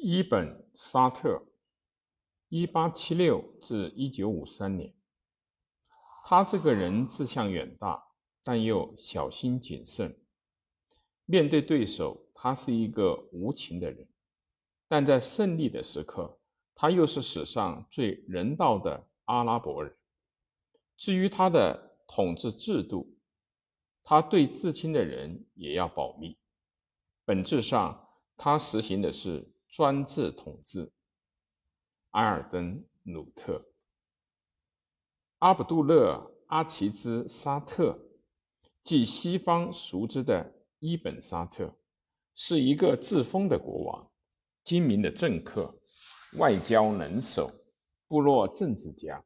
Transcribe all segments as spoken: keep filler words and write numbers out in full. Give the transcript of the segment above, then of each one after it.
伊本·沙特 一八七六至一九五三年，他这个人志向远大，但又小心谨慎。面对对手，他是一个无情的人，但在胜利的时刻，他又是史上最人道的阿拉伯人。至于他的统治制度，他对至亲的人也要保密。本质上，他实行的是专制统治。埃尔登·努特，阿卜杜勒·阿齐兹·沙特，即西方熟知的伊本·沙特，是一个自封的国王、精明的政客、外交能手、部落政治家、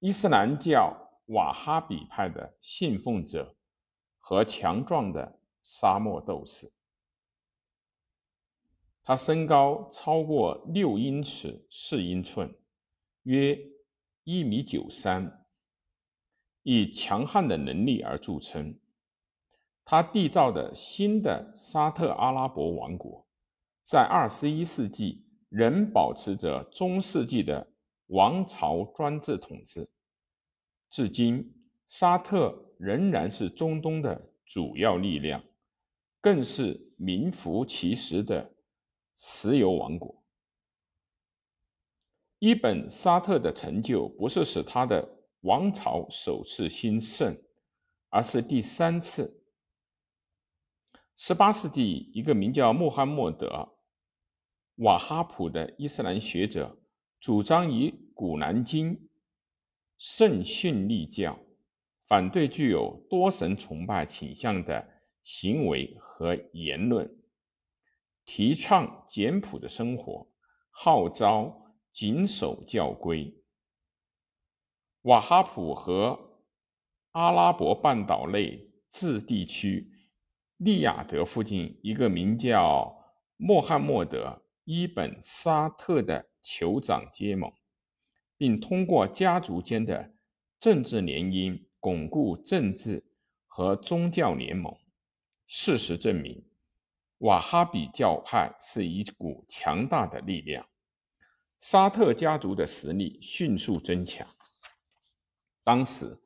伊斯兰教瓦哈比派的信奉者和强壮的沙漠斗士。他身高超过六英尺四英寸，约一米九三，以强悍的能力而著称。他缔造的新的沙特阿拉伯王国，在二十一世纪仍保持着中世纪的王朝专制统治。至今，沙特仍然是中东的主要力量，更是名副其实的石油王国。伊本·沙特的成就不是使他的王朝首次兴盛，而是第三次。十八世纪，一个名叫穆罕默德·瓦哈普的伊斯兰学者主张以《古兰经》圣训立教，反对具有多神崇拜倾向的行为和言论，提倡简朴的生活，号召谨守教规。瓦哈普和阿拉伯半岛内自地区利雅得附近一个名叫穆罕默德·伊本·沙特的酋长结盟，并通过家族间的政治联姻巩固政治和宗教联盟。事实证明，瓦哈比教派是一股强大的力量，沙特家族的实力迅速增强。当时，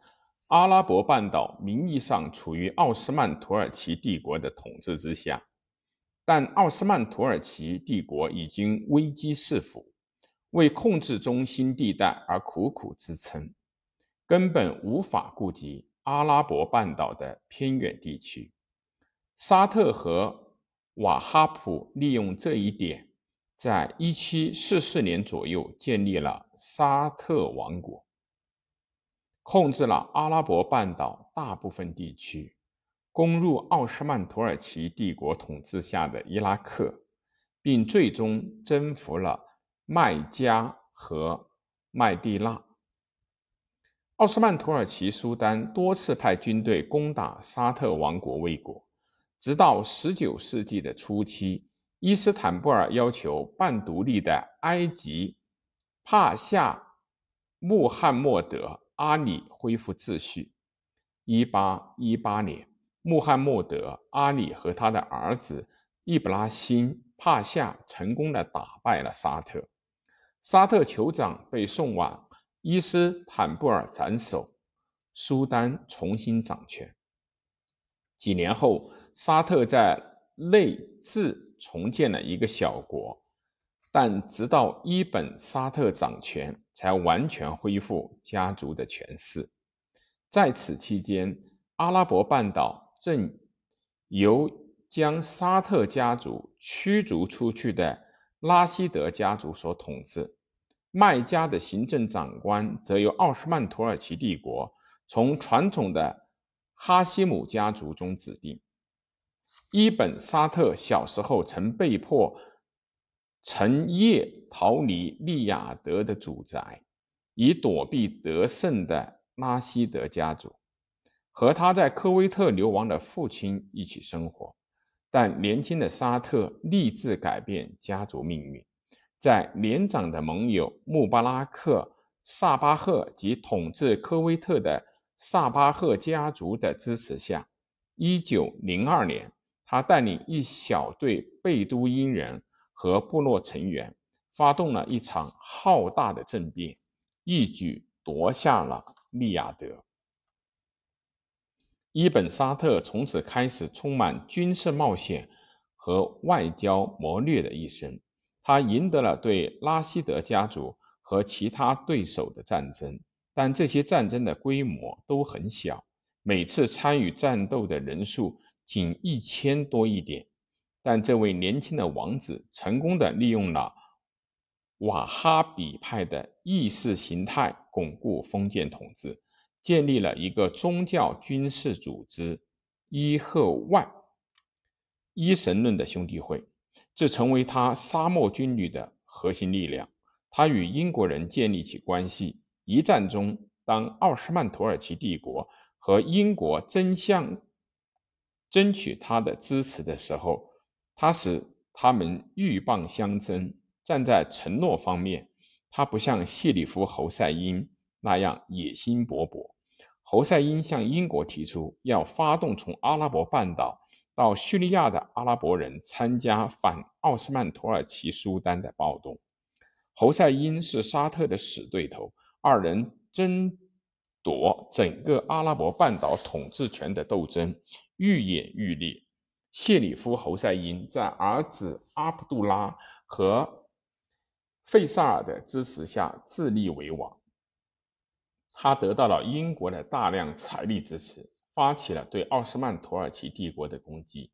阿拉伯半岛名义上处于奥斯曼土耳其帝国的统治之下，但奥斯曼土耳其帝国已经危机四伏，为控制中心地带而苦苦支撑，根本无法顾及阿拉伯半岛的偏远地区。沙特和瓦哈普利用这一点，在一七四四年左右建立了沙特王国，控制了阿拉伯半岛大部分地区，攻入奥斯曼土耳其帝国统治下的伊拉克，并最终征服了麦加和麦地那。奥斯曼土耳其苏丹多次派军队攻打沙特王国卫国，直到十九世纪的初期，伊斯坦布尔要求半独立的埃及帕夏穆罕默德·阿里恢复秩序。一八一八年，穆罕默德·阿里和他的儿子伊布拉辛·帕夏成功地打败了沙特，沙特酋长被送往伊斯坦布尔斩首，苏丹重新掌权。几年后，沙特在内治重建了一个小国，但直到伊本·沙特掌权，才完全恢复家族的权势。在此期间，阿拉伯半岛正由将沙特家族驱逐出去的拉希德家族所统治，麦加的行政长官则由奥斯曼土耳其帝国从传统的哈希姆家族中指定。伊本·沙特小时候曾被迫乘夜逃离利雅得的主宅，以躲避得胜的拉希德家族，和他在科威特流亡的父亲一起生活。但年轻的沙特立志改变家族命运，在年长的盟友穆巴拉克·萨巴赫及统治科威特的萨巴赫家族的支持下，一九零二年，他带领一小队贝都因人和部落成员发动了一场浩大的政变，一举夺下了利雅得。伊本沙特从此开始充满军事冒险和外交谋略的一生，他赢得了对拉希德家族和其他对手的战争，但这些战争的规模都很小，每次参与战斗的人数仅一千多一点。但这位年轻的王子成功地利用了瓦哈比派的意识形态巩固封建统治，建立了一个宗教军事组织伊赫外一神论的兄弟会，这成为他沙漠军旅的核心力量。他与英国人建立起关系，一战中当奥斯曼土耳其帝国和英国争相争取他的支持的时候，他使他们鹬蚌相争。站在承诺方面，他不像谢里夫侯赛因那样野心勃勃。侯赛因向英国提出要发动从阿拉伯半岛到叙利亚的阿拉伯人参加反奥斯曼土耳其苏丹的暴动。侯赛因是沙特的死对头，二人争夺整个阿拉伯半岛统治权的斗争愈演愈烈。谢里夫侯赛因在儿子阿卜杜拉和费萨尔的支持下自立为王，他得到了英国的大量财力支持，发起了对奥斯曼土耳其帝国的攻击，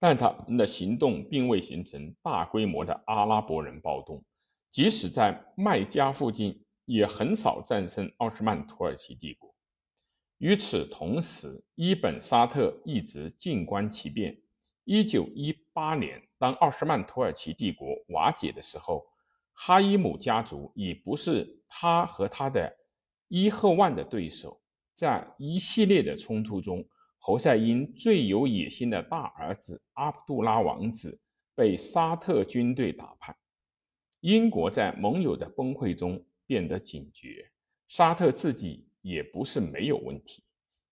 但他们的行动并未形成大规模的阿拉伯人暴动，即使在麦加附近也很少战胜奥斯曼土耳其帝国。与此同时，伊本沙特一直静观其变。一九一八年，当奥斯曼土耳其帝国瓦解的时候，哈伊姆家族已不是他和他的伊赫万的对手。在一系列的冲突中，侯赛因最有野心的大儿子阿卜杜拉王子被沙特军队打败。英国在盟友的崩溃中变得警觉，沙特自己也不是没有问题，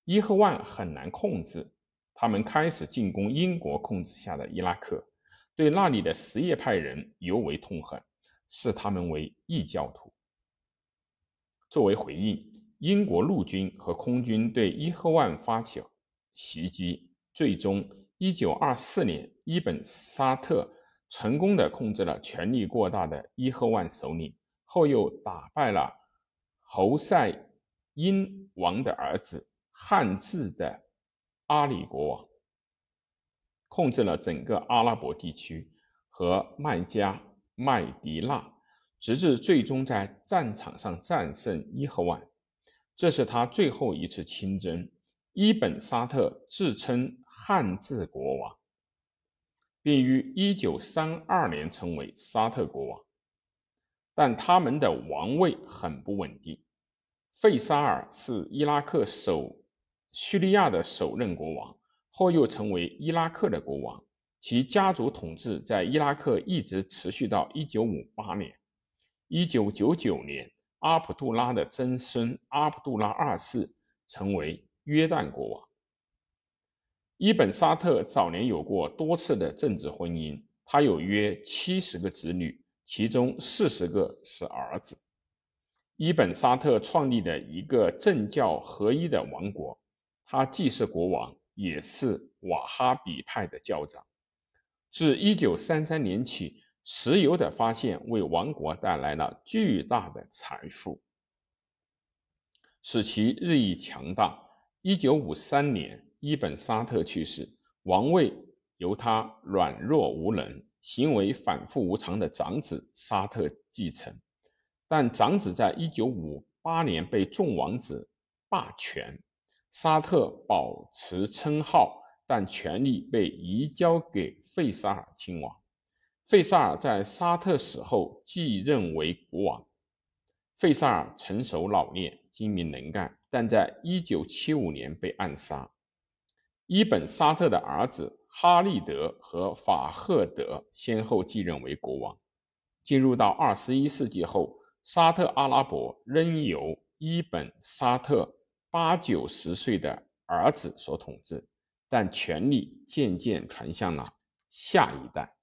伊赫万很难控制，他们开始进攻英国控制下的伊拉克，对那里的什叶派人尤为痛恨，视他们为异教徒。作为回应，英国陆军和空军对伊赫万发起袭击，最终一九二四年，伊本沙特成功地控制了权力过大的伊赫万首领，后又打败了侯赛因王的儿子汉志的阿里国王，控制了整个阿拉伯地区和麦加、麦迪纳，直至最终在战场上战胜伊赫万。这是他最后一次亲征。伊本沙特自称汉志国王，并于一九三二年成为沙特国王，但他们的王位很不稳定。费萨尔是伊拉克首叙利亚的首任国王，后又成为伊拉克的国王，其家族统治在伊拉克一直持续到一九五八年。一九九九年，阿卜杜拉的曾孙阿卜杜拉二世成为约旦国王。伊本沙特早年有过多次的政治婚姻，他有约七十个子女，其中四十个是儿子。伊本沙特创立了一个政教合一的王国，他既是国王也是瓦哈比派的教长。自一九三三年起，石油的发现为王国带来了巨大的财富，使其日益强大。一九五三年，伊本沙特去世，王位由他软弱无能、行为反复无常的长子沙特继承，但长子在一九五八年被众王子罢权，沙特保持称号，但权力被移交给费萨尔亲王。费萨尔在沙特死后继任为国王。费萨尔成熟老练，精明能干，但在一九七五年被暗杀。伊本沙特的儿子哈利德和法赫德先后继任为国王。进入到二十一世纪后，沙特阿拉伯仍由伊本沙特八九十岁的儿子所统治，但权力渐渐传向了下一代。